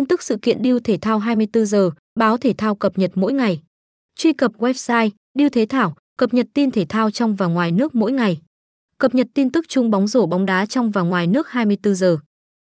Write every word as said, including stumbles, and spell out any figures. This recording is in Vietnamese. Tin tức sự kiện Deal Thể Thao hai mươi tư giờ, báo thể thao cập nhật mỗi ngày. Truy cập website Deal Thể Thao, cập nhật tin thể thao trong và ngoài nước mỗi ngày. Cập nhật tin tức chung bóng rổ bóng đá trong và ngoài nước hai mươi tư giờ.